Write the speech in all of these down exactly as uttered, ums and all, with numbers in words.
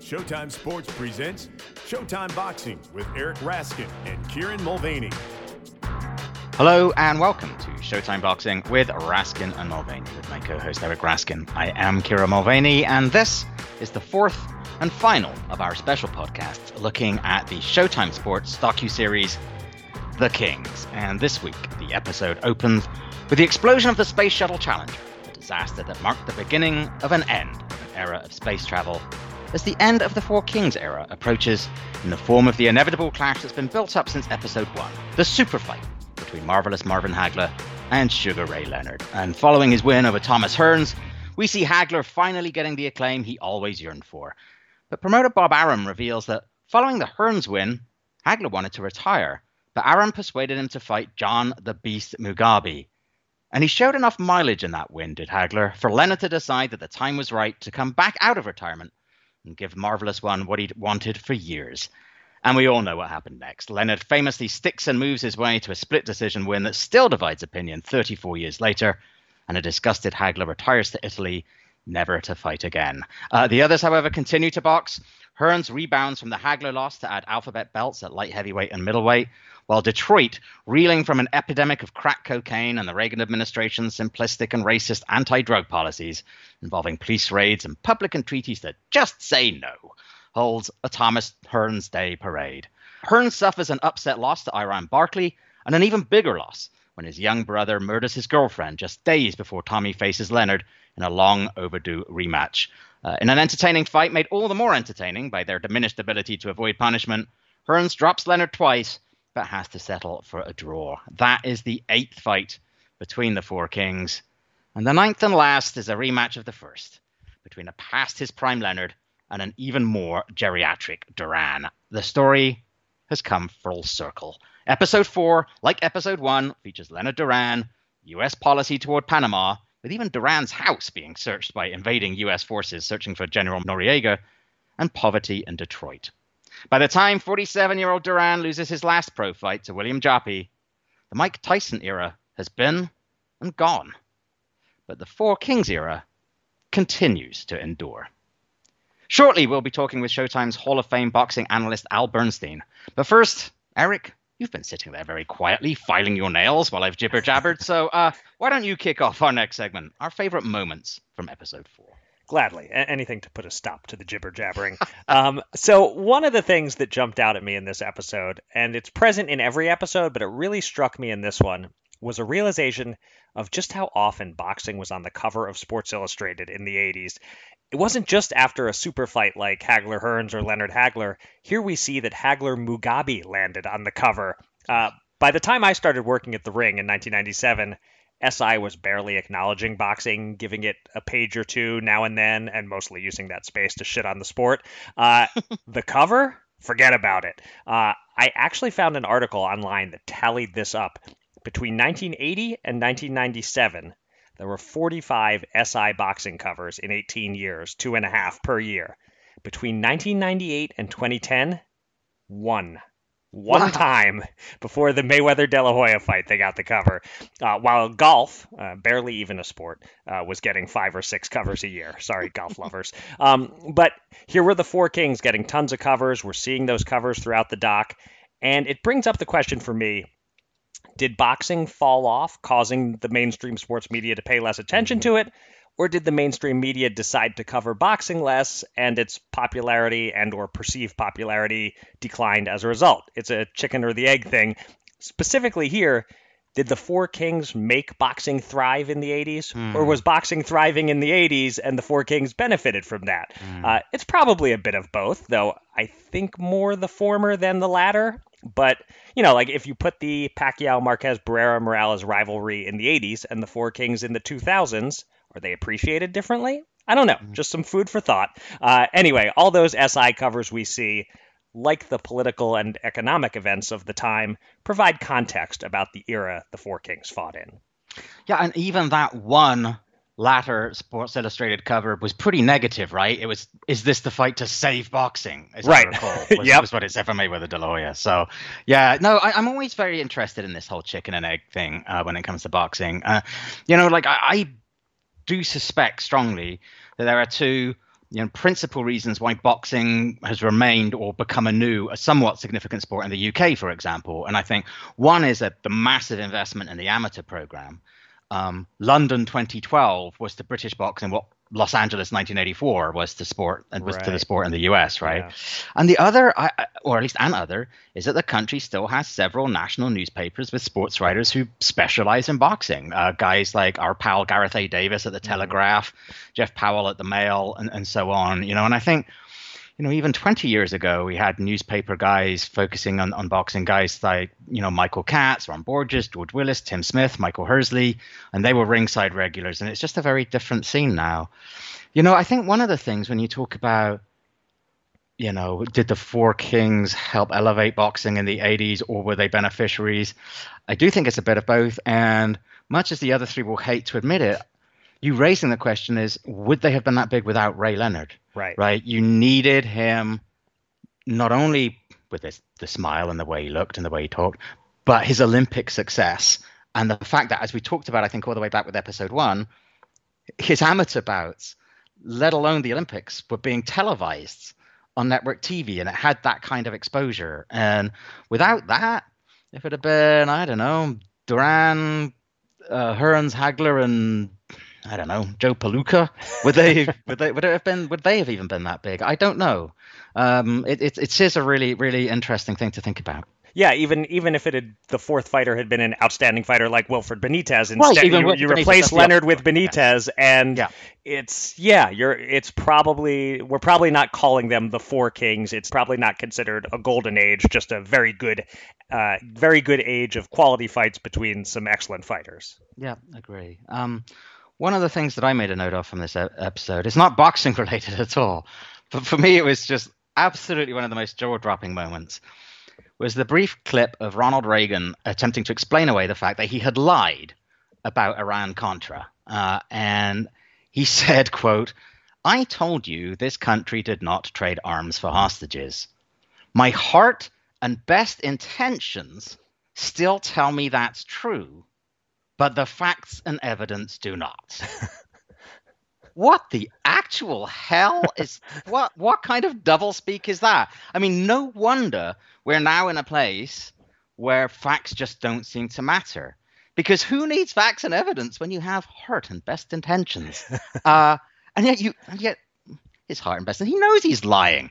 Showtime Sports presents Showtime Boxing with Eric Raskin and Kieran Mulvaney. Hello and welcome to Showtime Boxing with Raskin and Mulvaney with my co-host Eric Raskin. I am Kieran Mulvaney and this is the fourth and final of our special podcasts looking at the Showtime Sports docu-series The Kings. And this week the episode opens with the explosion of the Space Shuttle Challenger, a disaster that marked the beginning of an end of an era of space travel as the end of the Four Kings era approaches in the form of the inevitable clash that's been built up since episode one, the super fight between Marvelous Marvin Hagler and Sugar Ray Leonard. And following his win over Thomas Hearns, we see Hagler finally getting the acclaim he always yearned for. But promoter Bob Arum reveals that following the Hearns win, Hagler wanted to retire, but Arum persuaded him to fight John the Beast Mugabe. And he showed enough mileage in that win, did Hagler, for Leonard to decide that the time was right to come back out of retirement and give Marvelous One what he'd wanted for years. And we all know what happened next. Leonard famously sticks and moves his way to a split decision win that still divides opinion thirty-four years later, and a disgusted Hagler retires to Italy, never to fight again. Uh, the others, however, continue to box. Hearns rebounds from the Hagler loss to add alphabet belts at light heavyweight and middleweight, while Detroit, reeling from an epidemic of crack cocaine and the Reagan administration's simplistic and racist anti-drug policies involving police raids and public entreaties to just say no, holds a Thomas Hearns Day parade. Hearns suffers an upset loss to Iran Barkley and an even bigger loss when his young brother murders his girlfriend just days before Tommy faces Leonard in a long overdue rematch. Uh, in an entertaining fight made all the more entertaining by their diminished ability to avoid punishment, Hearns drops Leonard twice, but has to settle for a draw. That is the eighth fight between the Four Kings. And the ninth and last is a rematch of the first, between a past his prime Leonard and an even more geriatric Duran. The story has come full circle. Episode four, like episode one, features Leonard Duran, U S policy toward Panama, with even Duran's house being searched by invading U S forces searching for General Noriega, and poverty in Detroit. By the time forty-seven-year-old Duran loses his last pro fight to William Joppy, the Mike Tyson era has been and gone. But the Four Kings era continues to endure. Shortly, we'll be talking with Showtime's Hall of Fame boxing analyst Al Bernstein. But first, Eric, you've been sitting there very quietly, filing your nails while I've jibber-jabbered, so uh, why don't you kick off our next segment, our favourite moments from episode four? Gladly. A- anything to put a stop to the jibber-jabbering. um, so one of the things that jumped out at me in this episode, and it's present in every episode, but it really struck me in this one, was a realization of just how often boxing was on the cover of Sports Illustrated in the eighties. It wasn't just after a super fight like Hagler Hearns or Leonard Hagler. Here we see that Hagler Mugabe landed on the cover. Uh, by the time I started working at The Ring in nineteen ninety-seven, S I was barely acknowledging boxing, giving it a page or two now and then, and mostly using that space to shit on the sport. Uh, the cover? Forget about it. Uh, I actually found an article online that tallied this up. Between nineteen eighty and nineteen ninety-seven, there were forty-five S I boxing covers in eighteen years, two and a half per year. Between nineteen ninety-eight and twenty ten, one. One wow. time before the Mayweather-Delahoya fight, they got the cover. Uh, while golf, uh, barely even a sport, uh, was getting five or six covers a year. Sorry, golf lovers. Um, but here were the Four Kings getting tons of covers. We're seeing those covers throughout the doc. And it brings up the question for me, did boxing fall off, causing the mainstream sports media to pay less attention to it? Or did the mainstream media decide to cover boxing less and its popularity and or perceived popularity declined as a result? It's a chicken or the egg thing. Specifically here, did the Four Kings make boxing thrive in the eighties? Mm. Or was boxing thriving in the eighties and the Four Kings benefited from that? Mm. Uh, it's probably a bit of both, though I think more the former than the latter. But, you know, like if you put the Pacquiao-Marquez-Barrera-Morales rivalry in the eighties and the Four Kings in the two thousands, are they appreciated differently? I don't know. Just some food for thought. Uh, anyway, all those S I covers we see, like the political and economic events of the time, provide context about the era the Four Kings fought in. Yeah, and even that one latter Sports Illustrated cover was pretty negative, right? It was, is this the fight to save boxing? As right. I recall, was, yep. was what it said for Mayweather-Delahoya. So, yeah, no, I, I'm always very interested in this whole chicken and egg thing uh, when it comes to boxing. Uh, you know, like I, I do suspect strongly that there are two you know, principal reasons why boxing has remained or become a new, a somewhat significant sport in the U K, for example. And I think one is that the massive investment in the amateur program. Um, London twenty twelve was to British boxing what Los Angeles nineteen eighty-four was to sport and was right. to the sport in the U S, right? Yeah. And the other, I, or at least an other, is that the country still has several national newspapers with sports writers who specialize in boxing. Uh, guys like our pal Gareth A. Davis at the Telegraph, mm-hmm. Jeff Powell at the Mail, and, and so on. You know, and I think, you know, even twenty years ago, we had newspaper guys focusing on, on boxing, guys like, you know, Michael Katz, Ron Borges, George Willis, Tim Smith, Michael Hersley, and they were ringside regulars. And it's just a very different scene now. You know, I think one of the things when you talk about, you know, did the Four Kings help elevate boxing in the eighties or were they beneficiaries? I do think it's a bit of both. And much as the other three will hate to admit it, you raising the question is, would they have been that big without Ray Leonard? Right. Right. You needed him not only with his, the smile and the way he looked and the way he talked, but his Olympic success. And the fact that, as we talked about, I think all the way back with episode one, his amateur bouts, let alone the Olympics, were being televised on network T V. And it had that kind of exposure. And without that, if it had been, I don't know, Duran, uh, Hearns, Hagler and... I don't know, Joe Palooka. Would they? would they? Would it have been? Would they have even been that big? I don't know. Um, it it it is a really really interesting thing to think about. Yeah, even even if it had, the fourth fighter had been an outstanding fighter like Wilfred Benitez, instead right, you, you replace Leonard with Benitez, yeah. and yeah. it's yeah, you're it's probably we're probably not calling them the Four Kings. It's probably not considered a golden age, just a very good, uh, very good age of quality fights between some excellent fighters. Yeah, agree. Um. One of the things that I made a note of from this episode, it's not boxing related at all, but for me it was just absolutely one of the most jaw-dropping moments, was the brief clip of Ronald Reagan attempting to explain away the fact that he had lied about Iran-Contra. Uh, and he said, quote, "I told you this country did not trade arms for hostages. My heart and best intentions still tell me that's true. But the facts and evidence do not." What the actual hell is what? What kind of doublespeak is that? I mean, no wonder we're now in a place where facts just don't seem to matter, because who needs facts and evidence when you have heart and best intentions? Uh, and yet, you and yet his heart and best, and he knows he's lying,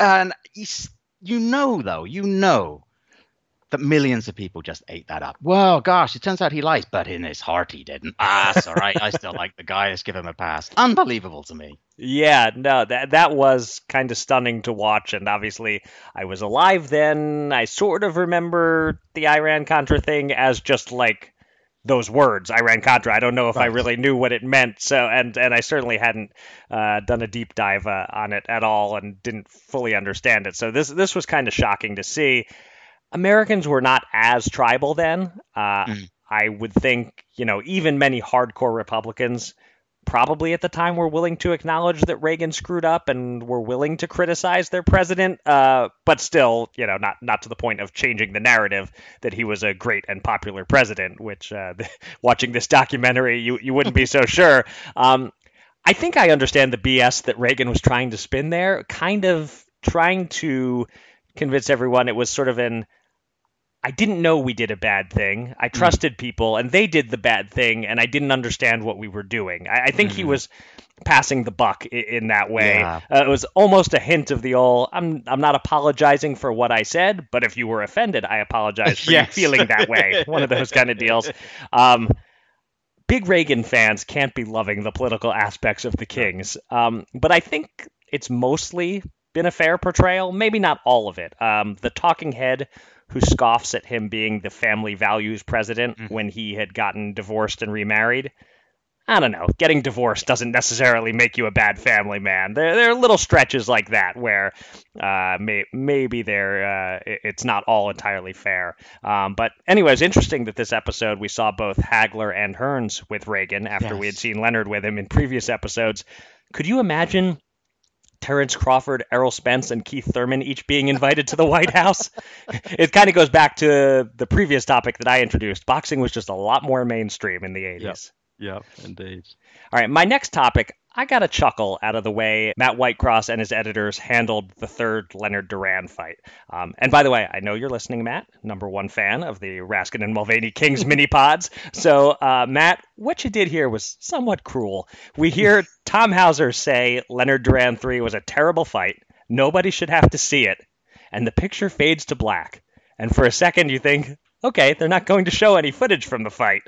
and he's, you know, though, you know. That millions of people just ate that up. Well, gosh, it turns out he lies, but in his heart he didn't. Ah, it's all right. I still like the guy. Let's give him a pass. Unbelievable to me. Yeah, no, that that was kind of stunning to watch. And obviously, I was alive then. I sort of remember the Iran-Contra thing as just like those words, Iran-Contra. I don't know if right. I really knew what it meant. So, and, and I certainly hadn't uh, done a deep dive uh, on it at all and didn't fully understand it. So this this was kind of shocking to see. Americans were not as tribal then. Uh, mm. I would think, you know, even many hardcore Republicans probably at the time were willing to acknowledge that Reagan screwed up and were willing to criticize their president, uh, but still, you know, not not to the point of changing the narrative that he was a great and popular president, which uh, watching this documentary, you, you wouldn't be so sure. Um, I think I understand the B S that Reagan was trying to spin there, kind of trying to convince everyone it was sort of an, I didn't know we did a bad thing. I trusted mm. people and they did the bad thing and I didn't understand what we were doing. I, I think mm. he was passing the buck in, in that way. Yeah. Uh, it was almost a hint of the old, I'm I'm not apologizing for what I said, but if you were offended, I apologize for yes. you feeling that way. One of those kind of deals. Um, big Reagan fans can't be loving the political aspects of the Kings. Um, but I think it's mostly been a fair portrayal. Maybe not all of it. Um, the talking head who scoffs at him being the family values president mm-hmm. when he had gotten divorced and remarried. I don't know. Getting divorced doesn't necessarily make you a bad family man. There, there are little stretches like that where uh, may, maybe there uh, it's not all entirely fair. Um, but anyway, it's interesting that this episode we saw both Hagler and Hearns with Reagan after yes. we had seen Leonard with him in previous episodes. Could you imagine Terrence Crawford, Errol Spence, and Keith Thurman each being invited to the White House? It kind of goes back to the previous topic that I introduced. Boxing was just a lot more mainstream in the eighties. Yep. Yep, indeed. All right, my next topic, I got a chuckle out of the way Matt Whitecross and his editors handled the third Leonard Duran fight. Um, and by the way, I know you're listening, Matt, number one fan of the Raskin and Mulvaney Kings mini pods. So, uh, Matt, what you did here was somewhat cruel. We hear Tom Hauser say Leonard Duran three was a terrible fight. Nobody should have to see it. And the picture fades to black. And for a second, you think, okay, they're not going to show any footage from the fight.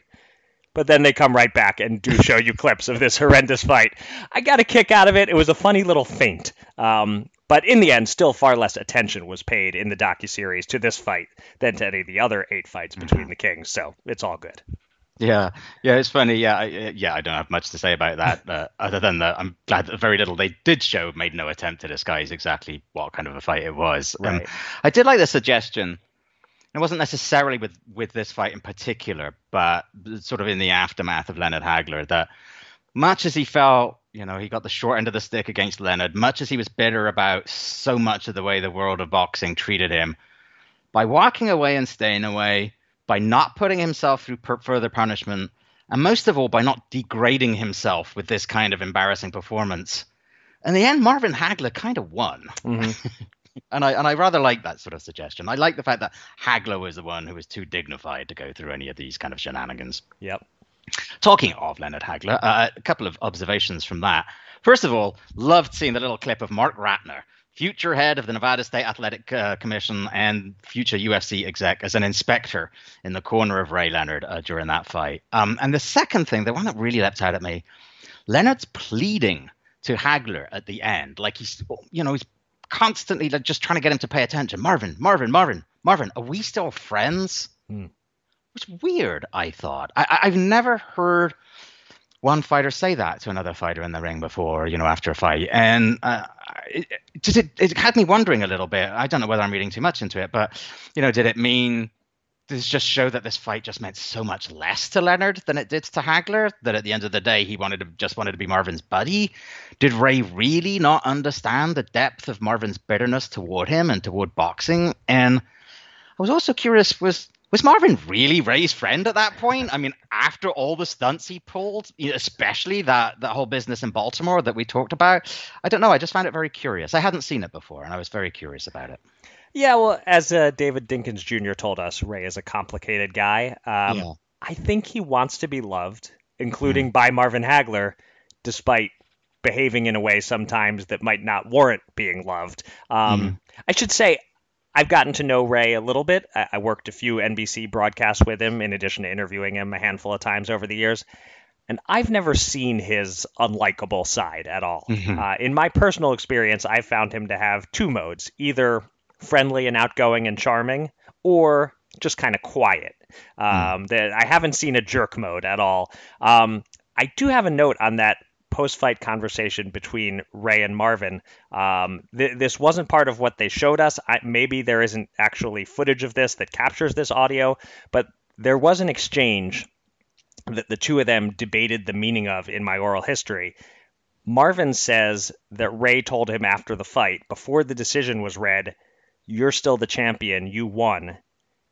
But then they come right back and do show you clips of this horrendous fight. I got a kick out of it. It was a funny little feint. Um, but in the end, still far less attention was paid in the docuseries to this fight than to any of the other eight fights between the Kings. So it's all good. Yeah. Yeah, it's funny. Yeah. I, yeah. I don't have much to say about that uh, other than that. I'm glad that very little they did show made no attempt to disguise exactly what kind of a fight it was. Right. Um, I did like the suggestion. It wasn't necessarily with, with this fight in particular, but sort of in the aftermath of Leonard Hagler, that much as he felt, you know, he got the short end of the stick against Leonard, much as he was bitter about so much of the way the world of boxing treated him, by walking away and staying away, by not putting himself through per- further punishment, and most of all, by not degrading himself with this kind of embarrassing performance, in the end, Marvin Hagler kind of won. Mm-hmm. And I and I rather like that sort of suggestion. I like the fact that Hagler was the one who was too dignified to go through any of these kind of shenanigans. Yep. Talking of Leonard Hagler, uh, a couple of observations from that. First of all, loved seeing the little clip of Mark Ratner, future head of the Nevada State Athletic uh, Commission and future U F C exec, as an inspector in the corner of Ray Leonard uh, during that fight. Um, and the second thing, the one that really leapt out at me, Leonard's pleading to Hagler at the end, like he's, you know, he's constantly like just trying to get him to pay attention. Marvin, Marvin, Marvin, Marvin, are we still friends? Mm. It's weird, I thought. I, I've never heard one fighter say that to another fighter in the ring before, you know, after a fight. And uh, it, it, it had me wondering a little bit. I don't know whether I'm reading too much into it, but, you know, did it mean... This just showed that this fight just meant so much less to Leonard than it did to Hagler, that at the end of the day, he wanted to just wanted to be Marvin's buddy. Did Ray really not understand the depth of Marvin's bitterness toward him and toward boxing? And I was also curious, was was Marvin really Ray's friend at that point? I mean, after all the stunts he pulled, especially that, that whole business in Baltimore that we talked about. I don't know. I just found it very curious. I hadn't seen it before, and I was very curious about it. Yeah, well, as uh, David Dinkins Junior told us, Ray is a complicated guy. Um, yeah. I think he wants to be loved, including mm. by Marvin Hagler, despite behaving in a way sometimes that might not warrant being loved. Um, mm. I should say, I've gotten to know Ray a little bit. I-, I worked a few N B C broadcasts with him, in addition to interviewing him a handful of times over the years. And I've never seen his unlikable side at all. Mm-hmm. Uh, in my personal experience, I've found him to have two modes, either friendly and outgoing and charming, or just kind of quiet. Um, mm. that I haven't seen a jerk mode at all. Um, I do have a note on that post-fight conversation between Ray and Marvin. Um, th- this wasn't part of what they showed us. I, maybe there isn't actually footage of this that captures this audio, but there was an exchange that the two of them debated the meaning of in my oral history. Marvin says that Ray told him after the fight, before the decision was read, "You're still the champion. You won."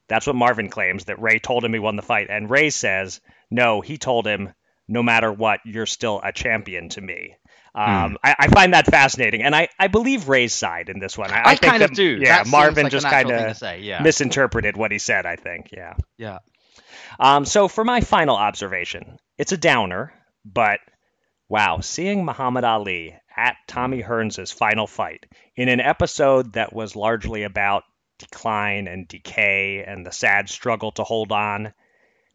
That's what Marvin claims, that Ray told him he won the fight. And Ray says, no, he told him, no matter what, you're still a champion to me. Um, mm. I, I find that fascinating. And I, I believe Ray's side in this one. I, I, I kind of do. Yeah, that Marvin like just kind of yeah. misinterpreted what he said, I think. Yeah. Yeah. Um, so for my final observation, it's a downer, but wow, seeing Muhammad Ali at Tommy Hearns' final fight in an episode that was largely about decline and decay and the sad struggle to hold on,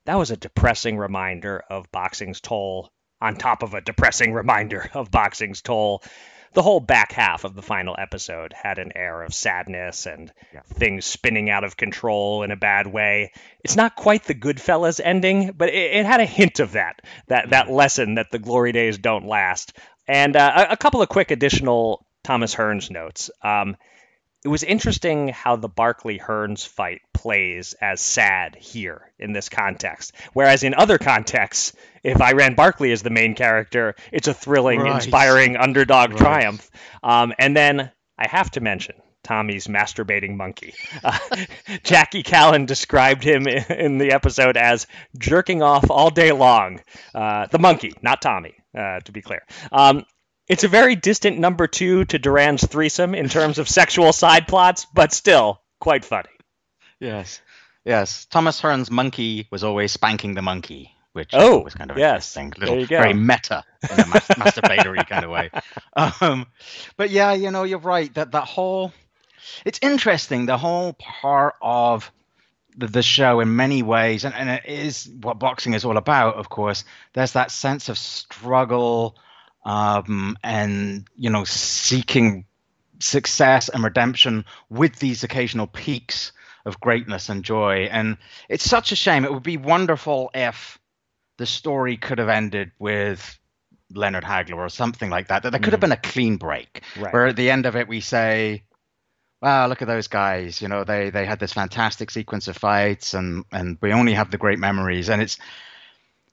that was a depressing reminder of boxing's toll on top of a depressing reminder of boxing's toll. The whole back half of the final episode had an air of sadness and yeah. things spinning out of control in a bad way. It's not quite the Goodfellas ending, but it, it had a hint of that, that, that lesson that the glory days don't last. And uh, a couple of quick additional Thomas Hearns notes. Um, it was interesting how the Barkley-Hearns fight plays as sad here in this context, whereas in other contexts, if Iran Barkley is the main character, it's a thrilling, right. inspiring underdog right. triumph. Um, and then I have to mention Tommy's masturbating monkey. Uh, Jackie Callan described him in the episode as jerking off all day long. Uh, the monkey, not Tommy, uh, to be clear. Um, it's a very distant number two to Duran's threesome in terms of sexual side plots, but still quite funny. Yes. Yes. Thomas Hearns' monkey was always spanking the monkey, which oh, was kind of yes. interesting. Little, very meta in a mas- masturbatory kind of way. Um, but yeah, you know, you're right. That that whole, it's interesting. The whole part of the, the show in many ways, and, and it is what boxing is all about, of course. There's that sense of struggle um, and, you know, seeking success and redemption with these occasional peaks of greatness and joy. And it's such a shame. It would be wonderful if the story could have ended with Leonard Hagler or something like that. That there could have been a clean break, right, where at the end of it we say, "Wow, look at those guys! You know, they they had this fantastic sequence of fights, and and we only have the great memories." And it's,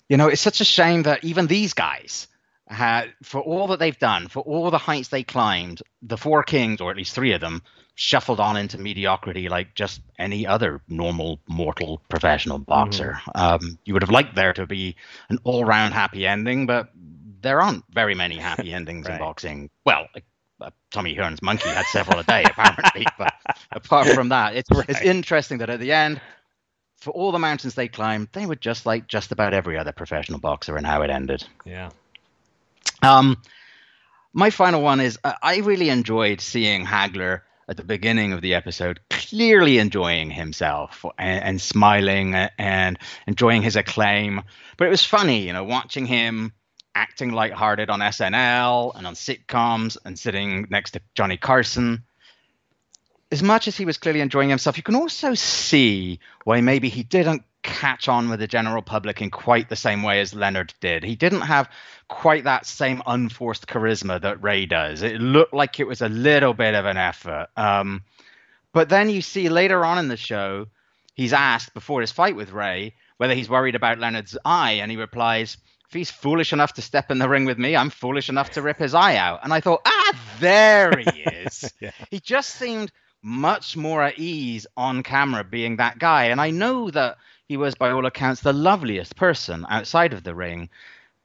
you know, it's such a shame that even these guys had, for all that they've done, for all the heights they climbed, the four kings, or at least three of them, shuffled on into mediocrity like just any other normal mortal professional boxer. Mm-hmm. Um, you would have liked there to be an all-round happy ending, but there aren't very many happy endings right. in boxing. Well, uh, Tommy Hearns' monkey had several a day, apparently, but apart from that, it's, right. it's interesting that at the end, for all the mountains they climbed, they were just like just about every other professional boxer and how it ended. Yeah. Um, my final one is uh, I really enjoyed seeing Hagler at the beginning of the episode, clearly enjoying himself and, and smiling and enjoying his acclaim. But it was funny, you know, watching him acting lighthearted on S N L and on sitcoms and sitting next to Johnny Carson. As much as he was clearly enjoying himself, you can also see why maybe he didn't catch on with the general public in quite the same way as Leonard did. He didn't have quite that same unforced charisma that Ray does. It looked like it was a little bit of an effort. Um, but then you see later on in the show, he's asked before his fight with Ray whether he's worried about Leonard's eye, and he replies, "If he's foolish enough to step in the ring with me, I'm foolish enough to rip his eye out." And I thought, ah, there he is. yeah. He just seemed much more at ease on camera being that guy. And I know that he was, by all accounts, the loveliest person outside of the ring.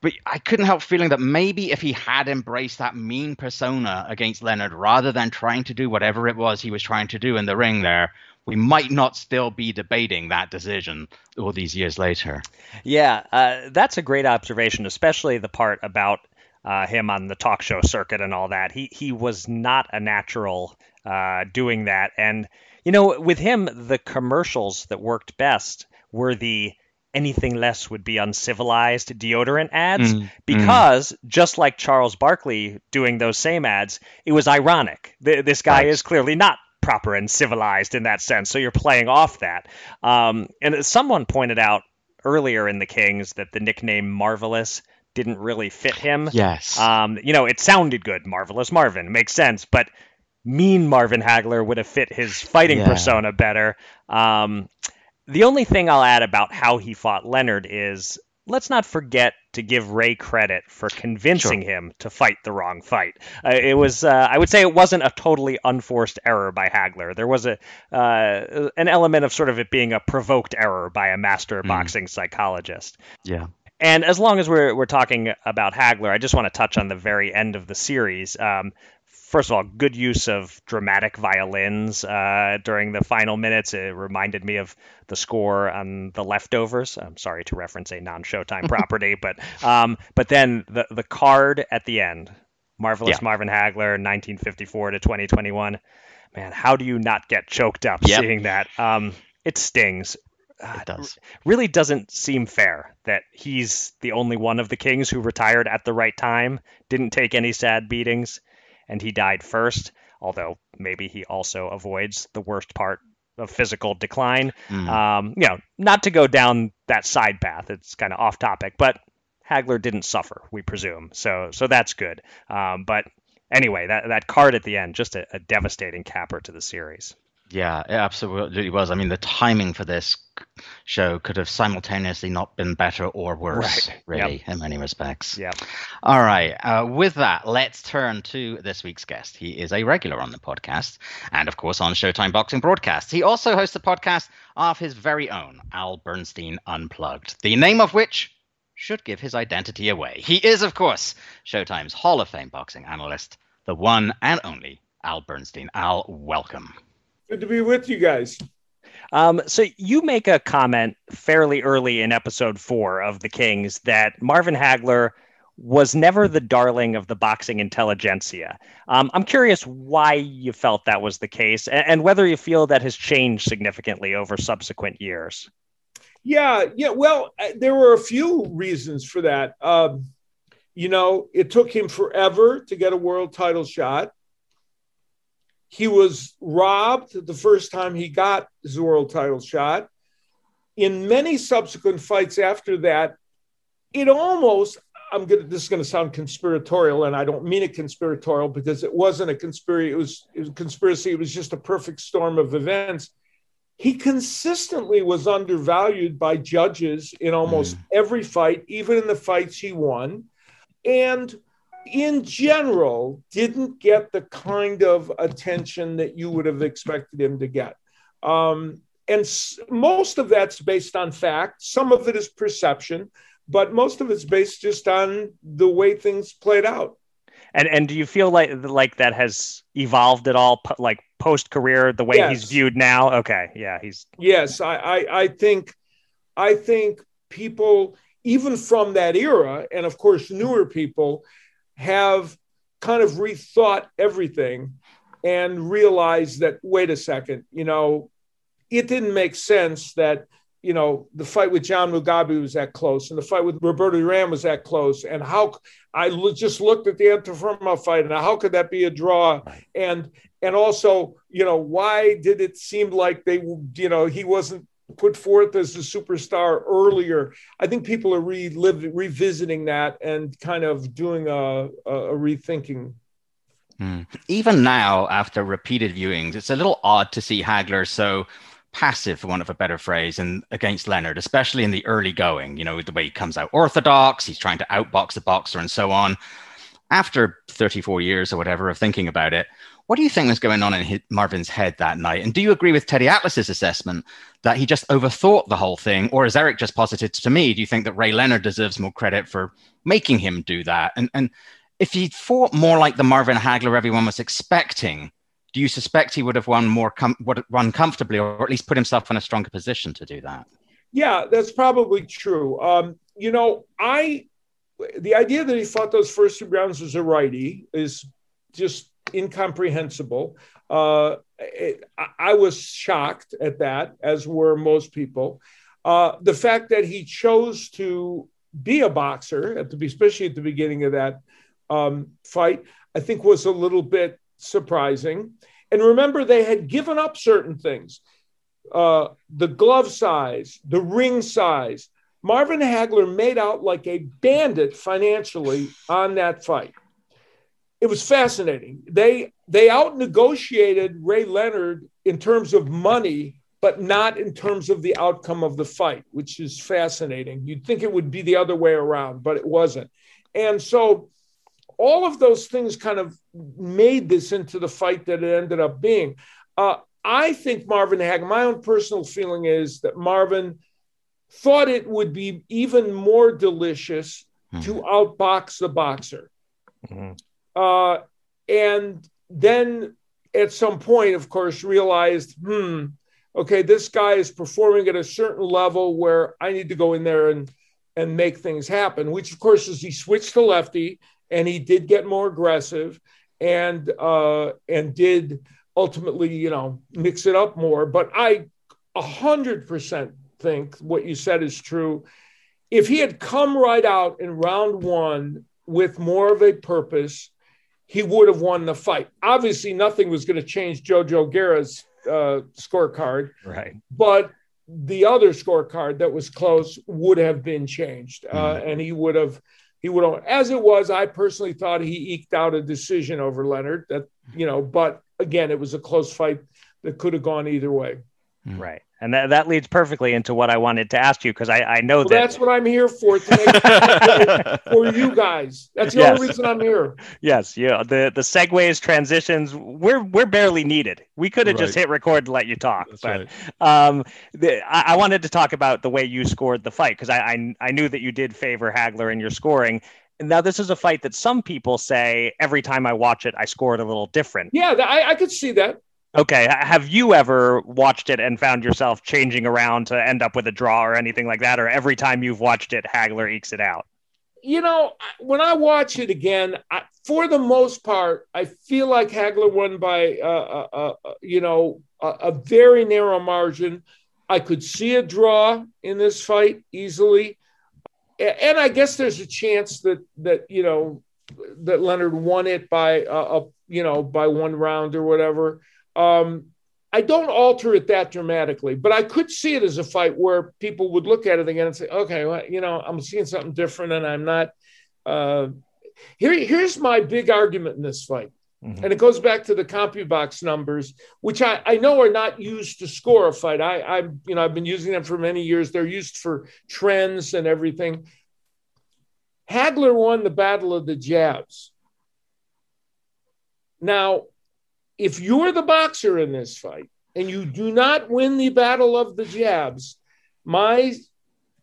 But I couldn't help feeling that maybe if he had embraced that mean persona against Leonard, rather than trying to do whatever it was he was trying to do in the ring there, we might not still be debating that decision all these years later. Yeah, uh, that's a great observation, especially the part about uh, him on the talk show circuit and all that. He, he was not a natural uh, doing that. And, you know, with him, the commercials that worked best were the anything less would be uncivilized deodorant ads, mm, because mm. just like Charles Barkley doing those same ads, it was ironic. Th- this guy right. is clearly not proper and civilized in that sense. So you're playing off that. Um, and someone pointed out earlier in The Kings that the nickname Marvelous didn't really fit him. Yes. Um, you know, it sounded good. Marvelous Marvin makes sense, but mean Marvin Hagler would have fit his fighting yeah. persona better. Um, The only thing I'll add about how he fought Leonard is let's not forget to give Ray credit for convincing sure. him to fight the wrong fight. Uh, it was, uh, I would say it wasn't a totally unforced error by Hagler. There was a uh, an element of sort of it being a provoked error by a master mm. boxing psychologist. Yeah. And as long as we're, we're talking about Hagler, I just want to touch on the very end of the series. Um, First of all, good use of dramatic violins uh, during the final minutes. It reminded me of the score on The Leftovers. I'm sorry to reference a non-Showtime property, but um, but then the, the card at the end, Marvelous yeah. Marvin Hagler, nineteen fifty-four to twenty twenty-one. Man, how do you not get choked up yep. seeing that? Um, it stings. It does. Uh, really doesn't seem fair that he's the only one of the Kings who retired at the right time, didn't take any sad beatings, and he died first, although maybe he also avoids the worst part of physical decline. Mm. Um, you know, not to go down that side path. It's kind of off topic, but Hagler didn't suffer, we presume. So so that's good. Um, but anyway, that, that card at the end, just a, a devastating capper to the series. Yeah, it absolutely was. I mean, the timing for this show could have simultaneously not been better or worse, right. really, yep. in many respects. Yeah. All right. Uh, with that, let's turn to this week's guest. He is a regular on the podcast and, of course, on Showtime Boxing broadcasts. He also hosts a podcast of his very own, Al Bernstein Unplugged, the name of which should give his identity away. He is, of course, Showtime's Hall of Fame boxing analyst, the one and only Al Bernstein. Al, welcome. Good to be with you guys. Um, so you make a comment fairly early in episode four of The Kings that Marvin Hagler was never the darling of the boxing intelligentsia. Um, I'm curious why you felt that was the case and, and whether you feel that has changed significantly over subsequent years. Yeah, yeah. Well, there were a few reasons for that. Um, you know, it took him forever to get a world title shot. He was robbed the first time he got his world title shot. In many subsequent fights after that, it almost, I'm going to, this is going to sound conspiratorial, and I don't mean it conspiratorial because it wasn't a conspiracy. It was, it was a conspiracy. It was just a perfect storm of events. He consistently was undervalued by judges in almost mm. every fight, even in the fights he won. And in general, didn't get the kind of attention that you would have expected him to get. Um, and s- most of that's based on fact. Some of it is perception, but most of it's based just on the way things played out. And and do you feel like like that has evolved at all, like post-career, the way yes. he's viewed now? Okay, yeah, he's... Yes, I, I, I think I think people, even from that era, and of course newer people, have kind of rethought everything and realized that, wait a second, you know, it didn't make sense that, you know, the fight with John Mugabe was that close and the fight with Roberto Duran was that close. And how I just looked at the Antifermo fight and how could that be a draw? And, and also, you know, why did it seem like they, you know, he wasn't put forth as a superstar earlier? I think people are reliving, revisiting that and kind of doing a, a rethinking. Mm. Even now, after repeated viewings, it's a little odd to see Hagler so passive, for want of a better phrase, and against Leonard, especially in the early going, you know, the way he comes out orthodox, he's trying to outbox the boxer and so on. After thirty-four years or whatever of thinking about it, what do you think was going on in his, Marvin's head that night? And do you agree with Teddy Atlas's assessment that he just overthought the whole thing? Or as Eric just posited to me, do you think that Ray Leonard deserves more credit for making him do that? And, and if he fought more like the Marvin Hagler everyone was expecting, do you suspect he would have won more, com- would run comfortably, or at least put himself in a stronger position to do that? Yeah, that's probably true. Um, you know, I the idea that he fought those first two rounds as a righty is just incomprehensible. Uh, it, I was shocked at that, as were most people. Uh, the fact that he chose to be a boxer, at the, especially at the beginning of that um, fight, I think was a little bit surprising. And remember, they had given up certain things, uh, the glove size, the ring size. Marvin Hagler made out like a bandit financially on that fight. It was fascinating. They they out-negotiated Ray Leonard in terms of money, but not in terms of the outcome of the fight, which is fascinating. You'd think it would be the other way around, but it wasn't. And so all of those things kind of made this into the fight that it ended up being. Uh, I think Marvin Hagler, my own personal feeling is that Marvin thought it would be even more delicious mm-hmm. to outbox the boxer. Mm-hmm. Uh, and then at some point, of course, realized, hmm, okay, this guy is performing at a certain level where I need to go in there and, and make things happen, which of course is he switched to lefty and he did get more aggressive and, uh, and did ultimately, you know, mix it up more. But I a hundred percent think what you said is true. If he had come right out in round one with more of a purpose, he would have won the fight. Obviously, nothing was going to change Jojo Guerra's uh, scorecard. Right. But the other scorecard that was close would have been changed. Uh, mm. And he would have, he would have, as it was, I personally thought he eked out a decision over Leonard that, you know, but again, it was a close fight. that could have gone either way. Right. And that, that leads perfectly into what I wanted to ask you, because I, I know well, that that's what I'm here for today, for you guys. That's the yes. only reason I'm here. Yes, yeah. The the segues, transitions, we're we're barely needed. We could have right. just hit record and let you talk. That's but right. um, the, I, I wanted to talk about the way you scored the fight, because I, I I knew that you did favor Hagler in your scoring. Now, this is a fight that some people say every time I watch it, I scored a little different. Yeah, I, I could see that. Okay. Have you ever watched it and found yourself changing around to end up with a draw or anything like that? Or every time you've watched it, Hagler ekes it out? You know, when I watch it again, I, for the most part, I feel like Hagler won by, uh, uh, uh, you know, a, a very narrow margin. I could see a draw in this fight easily. And I guess there's a chance that, that, you know, that Leonard won it by, uh, a, you know, by one round or whatever. Um, I don't alter it that dramatically, but I could see it as a fight where people would look at it again and say, okay, well, you know, I'm seeing something different and I'm not, uh, here, here's my big argument in this fight. Mm-hmm. And it goes back to the CompuBox numbers, which I, I know are not used to score a fight. I, I, you know, I've been using them for many years. They're used for trends and everything. Hagler won the battle of the jabs. Now, if you're the boxer in this fight and you do not win the battle of the jabs, my,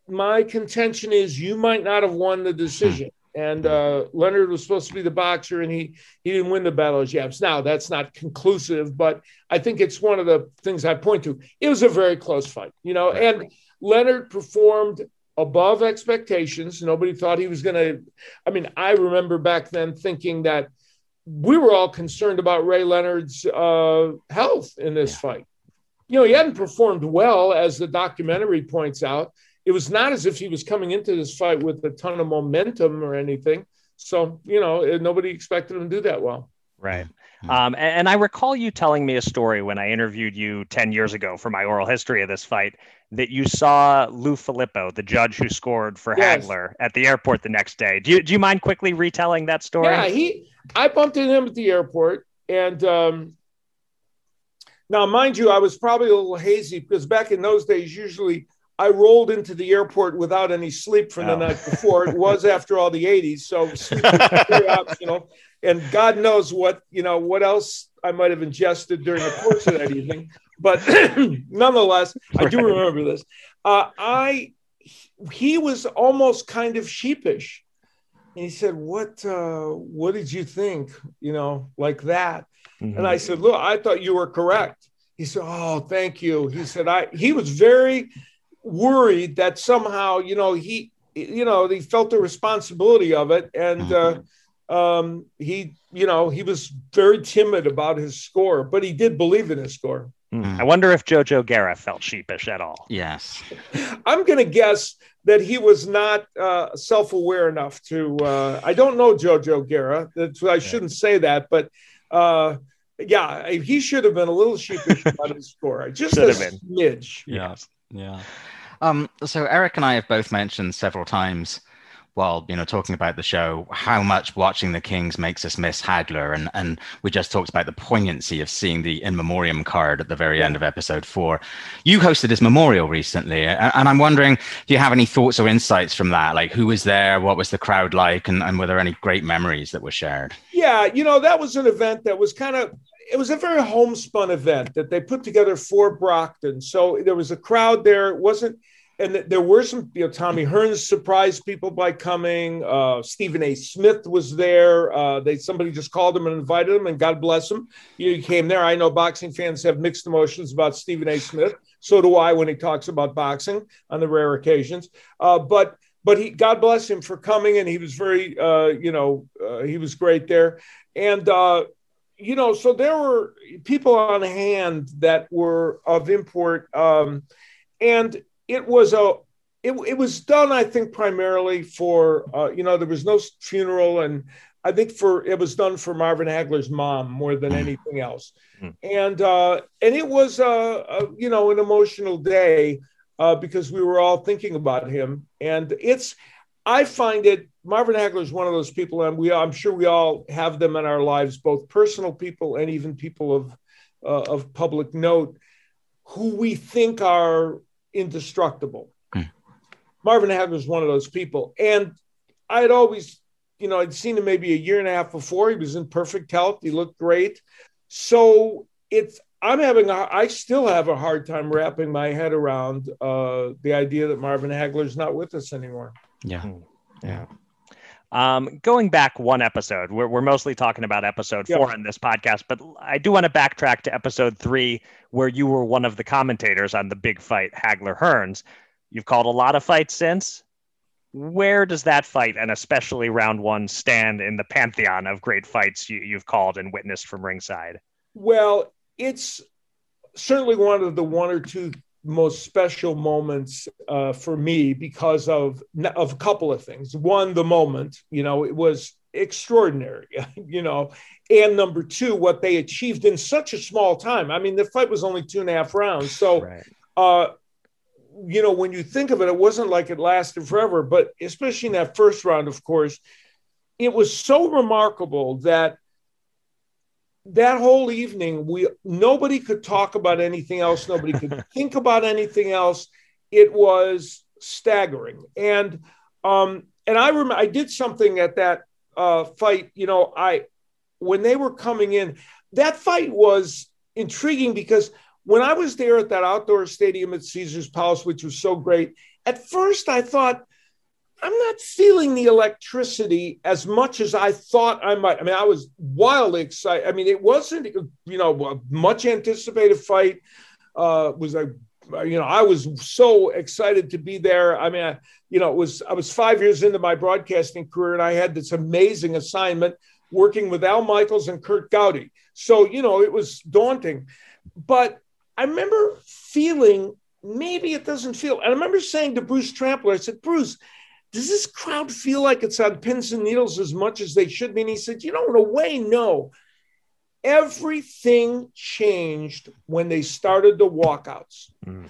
my contention is you might not have won the decision. And uh, Leonard was supposed to be the boxer, and he he didn't win the battle of jabs. Now, that's not conclusive, but I think it's one of the things I point to. It was a very close fight, you know, right. And Leonard performed above expectations. Nobody thought he was going to – I mean, I remember back then thinking that we were all concerned about Ray Leonard's uh, health in this yeah. fight. You know, he hadn't performed well, as the documentary points out. It was not as if he was coming into this fight with a ton of momentum or anything. So, you know, nobody expected him to do that well. Right. Um, and, and I recall you telling me a story when I interviewed you ten years ago for my oral history of this fight, that you saw Lou Filippo, the judge who scored for yes. Hagler, at the airport the next day. Do you, do you mind quickly retelling that story? Yeah, he, I bumped into him at the airport. And um, now, mind you, I was probably a little hazy, because back in those days, usually I rolled into the airport without any sleep from oh. the night before. It was, after all, the eighties, so sleep was very optional. And God knows what, you know, what else I might have ingested during the course of that evening. But nonetheless, right. I do remember this. Uh, I he was almost kind of sheepish, and he said, "What? Uh, what did you think? You know, like that?" Mm-hmm. And I said, "Look, I thought you were correct." He said, "Oh, thank you." He said, "I." He was very worried that somehow, you know, he, you know, they felt the responsibility of it. And uh, um, he, you know, he was very timid about his score, but he did believe in his score. Mm. I wonder if Jojo Guerra felt sheepish at all. Yes. I'm going to guess that he was not uh, self-aware enough to, uh, I don't know Jojo Guerra. That's, I shouldn't say that, but uh, yeah, he should have been a little sheepish about his score. Just should a smidge. Yeah. Yeah. Um, so Eric and I have both mentioned several times while, you know, talking about the show, how much watching the Kings makes us miss Hagler. And, and we just talked about the poignancy of seeing the in memoriam card at the very end of episode four. You hosted this memorial recently, and, and I'm wondering, do you have any thoughts or insights from that? Like, who was there? What was the crowd like? And, and were there any great memories that were shared? Yeah, you know, that was an event that was kind of, it was a very homespun event that they put together for Brockton. So there was a crowd there. It wasn't, and there were some, you know, Tommy Hearns surprised people by coming. Uh, Stephen A. Smith was there. Uh, they, somebody just called him and invited him, and God bless him. He came there. I know boxing fans have mixed emotions about Stephen A. Smith. So do I when he talks about boxing on the rare occasions. Uh, but But he, God bless him for coming, and he was very, uh, you know, uh, he was great there. And, uh, you know, so there were people on hand that were of import. Um, and it was a, it, it was done, I think, primarily for, uh, you know, there was no funeral. And I think for, it was done for Marvin Hagler's mom more than anything else. Mm. And, uh, and it was, a, a, you know, an emotional day. Uh, because we were all thinking about him. And it's, I find it, Marvin Hagler is one of those people, and we, I'm sure we all have them in our lives, both personal people and even people of uh, of public note who we think are indestructible. Mm. Marvin Hagler was one of those people. And I had always, you know, I'd seen him maybe a year and a half before. He was in perfect health. He looked great. So it's, I'm having, a, I still have a hard time wrapping my head around uh, the idea that Marvin Hagler's not with us anymore. Yeah. Yeah. Um, going back one episode, we're, we're mostly talking about episode yeah. four in this podcast, but I do want to backtrack to episode three, where you were one of the commentators on the big fight, Hagler-Hearns. You've called a lot of fights since. Where does that fight, and especially round one, stand in the pantheon of great fights you, you've called and witnessed from ringside? Well, it's certainly one of the one or two most special moments uh, for me because of, of a couple of things. One, the moment, you know, it was extraordinary, you know, and number two, what they achieved in such a small time. I mean, the fight was only two and a half rounds. So, right. uh, you know, when you think of it, it wasn't like it lasted forever, but especially in that first round, of course, it was so remarkable that that whole evening, we nobody could talk about anything else. Nobody could think about anything else. It was staggering. And um, and I remember I did something at that uh, fight. You know, I when they were coming in, that fight was intriguing because when I was there at that outdoor stadium at Caesar's Palace, which was so great, at first I thought, I'm not feeling the electricity as much as I thought I might. I mean, I was wildly excited. I mean, it wasn't, you know, a much anticipated fight. Uh, was a, you know, I was so excited to be there. I mean, I, you know, it was, I was five years into my broadcasting career and I had this amazing assignment working with Al Michaels and Kurt Gowdy. So, you know, it was daunting, but I remember feeling maybe it doesn't feel. And I remember saying to Bruce Trampler, I said, Bruce, does this crowd feel like it's on pins and needles as much as they should be? And he said, you know, in a way, no. Everything changed when they started the walkouts. Mm.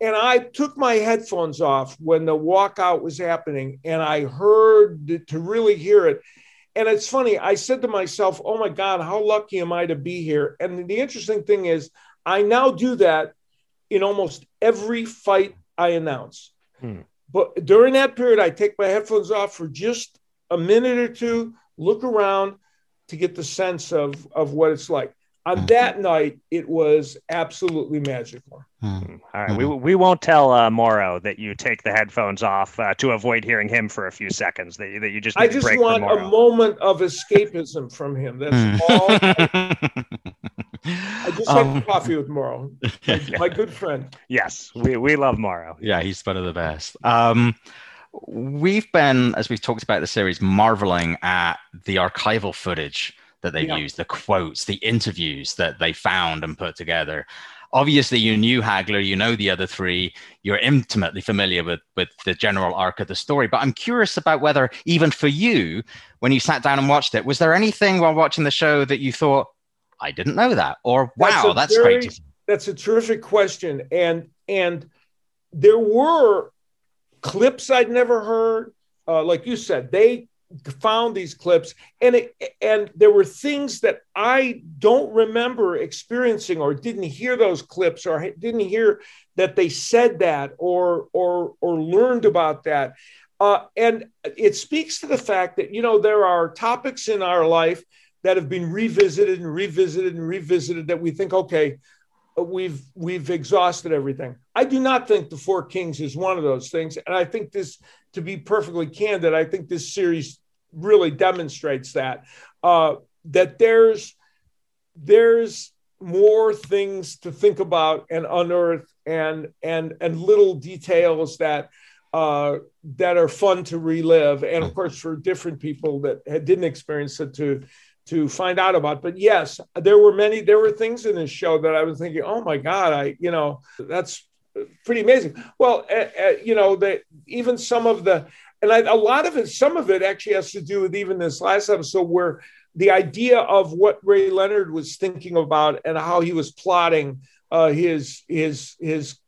And I took my headphones off when the walkout was happening, and I heard to really hear it. And it's funny, I said to myself, oh, my God, how lucky am I to be here? And the interesting thing is I now do that in almost every fight I announce. Mm. But during that period, I take my headphones off for just a minute or two, look around to get the sense of, of what it's like. On that night, it was absolutely magical. Mm-hmm. All right. We we won't tell uh, Mauro that you take the headphones off uh, to avoid hearing him for a few seconds, that, that you just need I just to break want a moment of escapism from him. That's mm. all. I, I just um, had coffee with Mauro, my, yeah. my good friend. Yes, we, we love Mauro. Yeah, he's one of the best. Um, we've been, as we've talked about the series, marveling at the archival footage that they've yeah. used, the quotes, the interviews that they found and put together. Obviously, you knew Hagler, you know the other three, you're intimately familiar with, with the general arc of the story, but I'm curious about whether, even for you, when you sat down and watched it, was there anything while watching the show that you thought, I didn't know that, or wow, that's, that's very, great. That's a terrific question. And, and there were clips I'd never heard. Uh, like you said, they found these clips, and it, and there were things that I don't remember experiencing, or didn't hear those clips, or didn't hear that they said that, or or or learned about that. Uh, and it speaks to the fact that, you know, there are topics in our life that have been revisited and revisited and revisited that we think, okay, we've we've exhausted everything. I do not think The Four Kings is one of those things, and I think this, to be perfectly candid, I think this series really demonstrates that uh, that there's there's more things to think about and unearth, and and and little details that uh, that are fun to relive, and of course for different people that didn't experience it to. to find out about. But yes, there were many, there were things in this show that I was thinking, oh my God, I, you know, that's pretty amazing. Well, uh, uh, you know, that even some of the, and I, a lot of it, some of it actually has to do with even this last episode where the idea of what Ray Leonard was thinking about and how he was plotting uh, his, his, his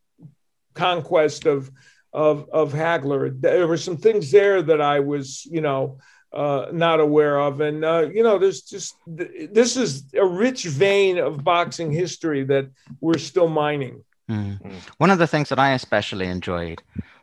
conquest of, of, of Hagler. There were some things there that I was, you know, uh, not aware of. And, uh, you know, there's just, this is a rich vein of boxing history that we're still mining. Mm. One of the things that I especially enjoyed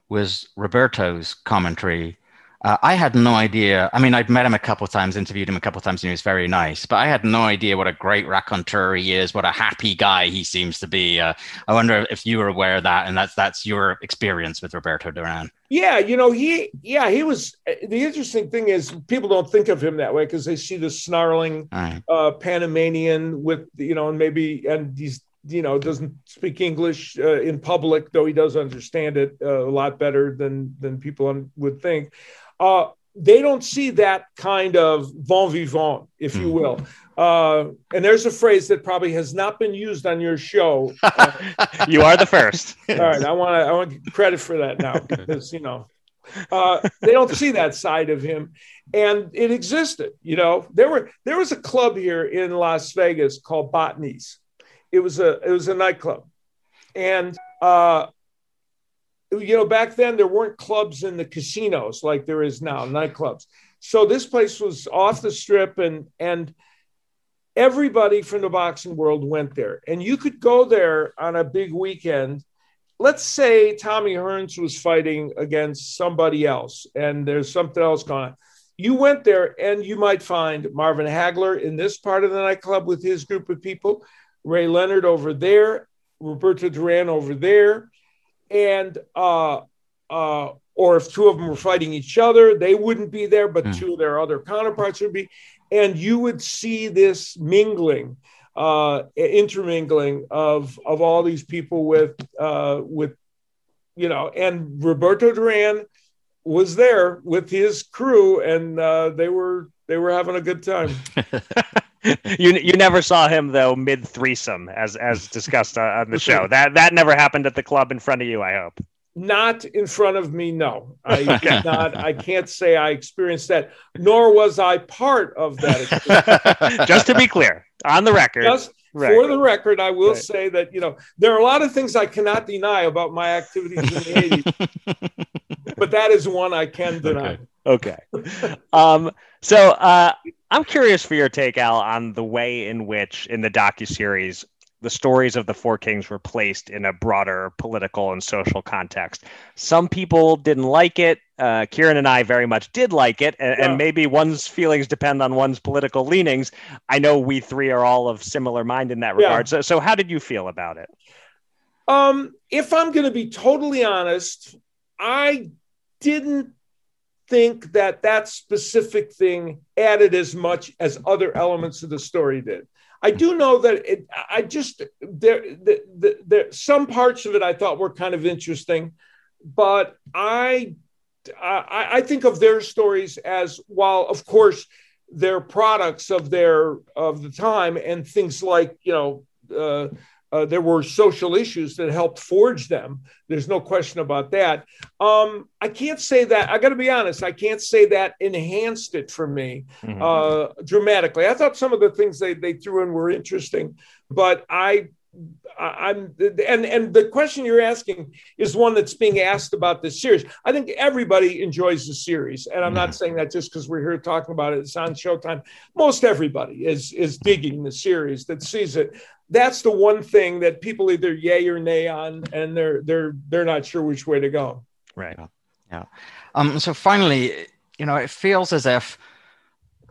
was Roberto's commentary. Uh, I had no idea. I mean, I'd met him a couple of times, interviewed him a couple of times, and he was very nice. But I had no idea what a great raconteur he is, what a happy guy he seems to be. Uh, I wonder if you were aware of that, and that's that's your experience with Roberto Duran. Yeah, you know, he, yeah, he was, the interesting thing is people don't think of him that way because they see the snarling right. uh, Panamanian with, you know, and maybe, and he's, you know, doesn't speak English uh, in public, though he does understand it uh, a lot better than than people would think. Uh, they don't see that kind of bon vivant, if you will. Uh, and there's a phrase that probably has not been used on your show. Uh, you are the first. All right. I want to I want to get credit for that now because, you know, uh, they don't see that side of him. And it existed. You know, there were there was a club here in Las Vegas called Botany's. It was a it was a nightclub. And, uh you know, back then there weren't clubs in the casinos like there is now, nightclubs. So this place was off the strip, and and everybody from the boxing world went there. And you could go there on a big weekend. Let's say Tommy Hearns was fighting against somebody else and there's something else going on. You went there and you might find Marvin Hagler in this part of the nightclub with his group of people, Ray Leonard over there, Roberto Duran over there. And uh, uh, or if two of them were fighting each other, they wouldn't be there, but mm. two of their other counterparts would be. And you would see this mingling, uh, intermingling of of all these people with uh, with, you know, and Roberto Duran was there with his crew, and uh, they were they were having a good time. You you never saw him though mid threesome as as discussed on the show. That that never happened at the club in front of you. I hope not in front of me. No, I did not. I can't say I experienced that. Nor was I part of that experience. Just to be clear, on the record. Just right. For the record, I will right. say that you know there are a lot of things I cannot deny about my activities in the eighties, but that is one I can deny. Okay. okay. Um. So. Uh. I'm curious for your take, Al, on the way in which, in the docuseries, the stories of the Four Kings were placed in a broader political and social context. Some people didn't like it. Uh, Kieran and I very much did like it, and, yeah. and maybe one's feelings depend on one's political leanings. I know we three are all of similar mind in that regard. Yeah. So, so how did you feel about it? Um, if I'm going to be totally honest, I didn't think that that specific thing added as much as other elements of the story did. I do know that it, I just, there, the, the, the, some parts of it I thought were kind of interesting, but I, I, I think of their stories as, while of course they're products of their, of the time, and things like, you know, uh, uh, there were social issues that helped forge them. There's no question about that. Um, I can't say that. I got to be honest. I can't say that enhanced it for me mm-hmm. uh, dramatically. I thought some of the things they, they threw in were interesting, but I, I, I'm and and the question you're asking is one that's being asked about this series. I think everybody enjoys the series, and I'm mm-hmm. not saying that just because we're here talking about it. It's on Showtime. Most everybody is is digging the series that sees it. That's the one thing that people either yay or nay on, and they're they're they're not sure which way to go. Right. Yeah. Um, so finally, you know, it feels as if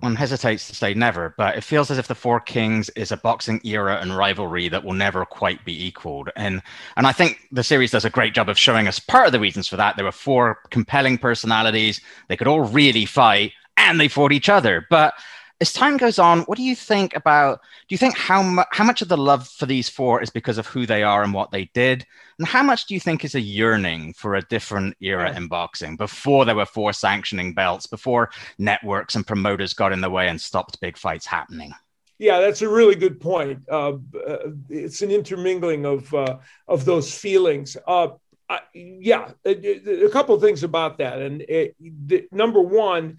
one hesitates to say never, but it feels as if the Four Kings is a boxing era and rivalry that will never quite be equaled. And and I think the series does a great job of showing us part of the reasons for that. There were four compelling personalities. They could all really fight, and they fought each other. But as time goes on, what do you think about, do you think how, mu- how much of the love for these four is because of who they are and what they did? And how much do you think is a yearning for a different era in boxing, before there were four sanctioning belts, before networks and promoters got in the way and stopped big fights happening? Yeah, that's a really good point. Uh, uh, it's an intermingling of, uh, of those feelings. Uh, I, yeah, a, a couple of things about that. And it, the, number one,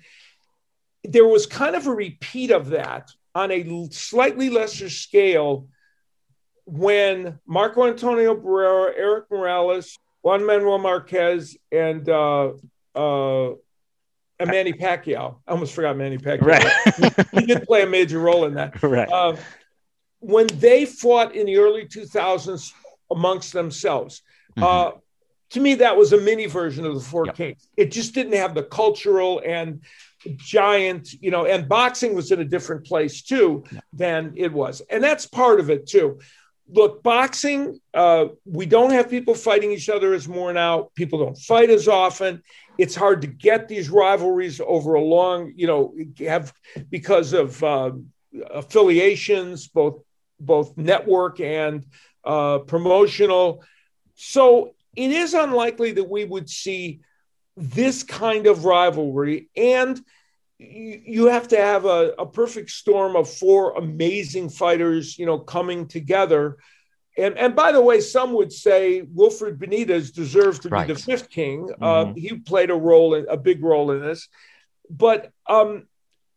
there was kind of a repeat of that on a slightly lesser scale when Marco Antonio Barrera, Eric Morales, Juan Manuel Marquez, and uh, uh, and Manny Pacquiao. I almost forgot Manny Pacquiao. Right. he, he did play a major role in that. Right. Uh, when they fought in the early two thousands amongst themselves, mm-hmm. uh, to me, that was a mini version of the Four yep. Kings. It just didn't have the cultural and giant, you know, and boxing was in a different place, too, yep. than it was. And that's part of it, too. Look, boxing, uh, we don't have people fighting each other as more now. People don't fight as often. It's hard to get these rivalries over a long, you know, have because of uh, affiliations, both both network and uh, promotional. So it is unlikely that we would see this kind of rivalry. And you, you have to have a, a perfect storm of four amazing fighters, you know, coming together. And, and by the way, some would say Wilfred Benitez deserved to right. be the fifth king. Mm-hmm. Uh, he played a role, in, a big role in this. But um,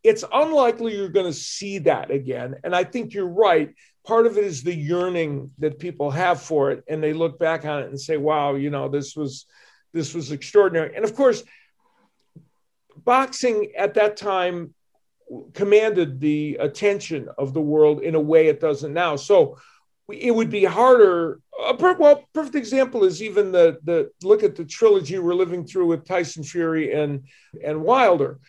it's unlikely you're going to see that again. And I think you're right. Part of it is the yearning that people have for it. And they look back on it and say, wow, you know, this was this was extraordinary. And of course, boxing at that time commanded the attention of the world in a way it doesn't now. So it would be harder. A per, well, perfect example is even the the look at the trilogy we're living through with Tyson Fury and and Wilder.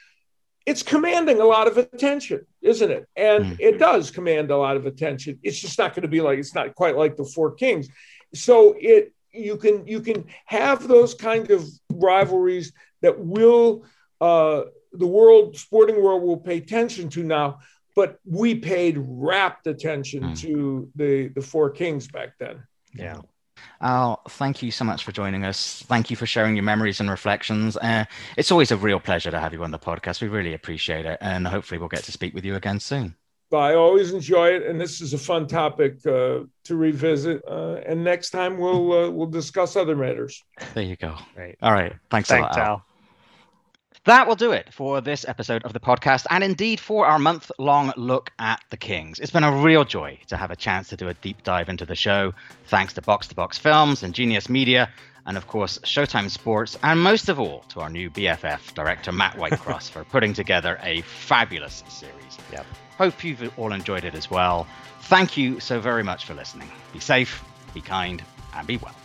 It's commanding a lot of attention, isn't it? And mm-hmm. it does command a lot of attention. It's just not going to be like it's not quite like the Four Kings. So it you can you can have those kind of rivalries that will uh, the world sporting world will pay attention to now. But we paid rapt attention mm. to the, the Four Kings back then. Yeah. Al, thank you so much for joining us. Thank you for sharing your memories and reflections. Uh, it's always a real pleasure to have you on the podcast. We really appreciate it. And hopefully we'll get to speak with you again soon. I always enjoy it. And this is a fun topic uh, to revisit. Uh, and next time we'll uh, we'll discuss other matters. There you go. Right. All right. Thanks, Thanks a lot, Al. Al. That will do it for this episode of the podcast and indeed for our month-long look at the Kings. It's been a real joy to have a chance to do a deep dive into the show, thanks to Box to Box Films and Genius Media, and of course Showtime Sports, and most of all to our new B F F director Matt Whitecross for putting together a fabulous series. Yep. Hope you've all enjoyed it as well. Thank you so very much for listening. Be safe, be kind, and be well.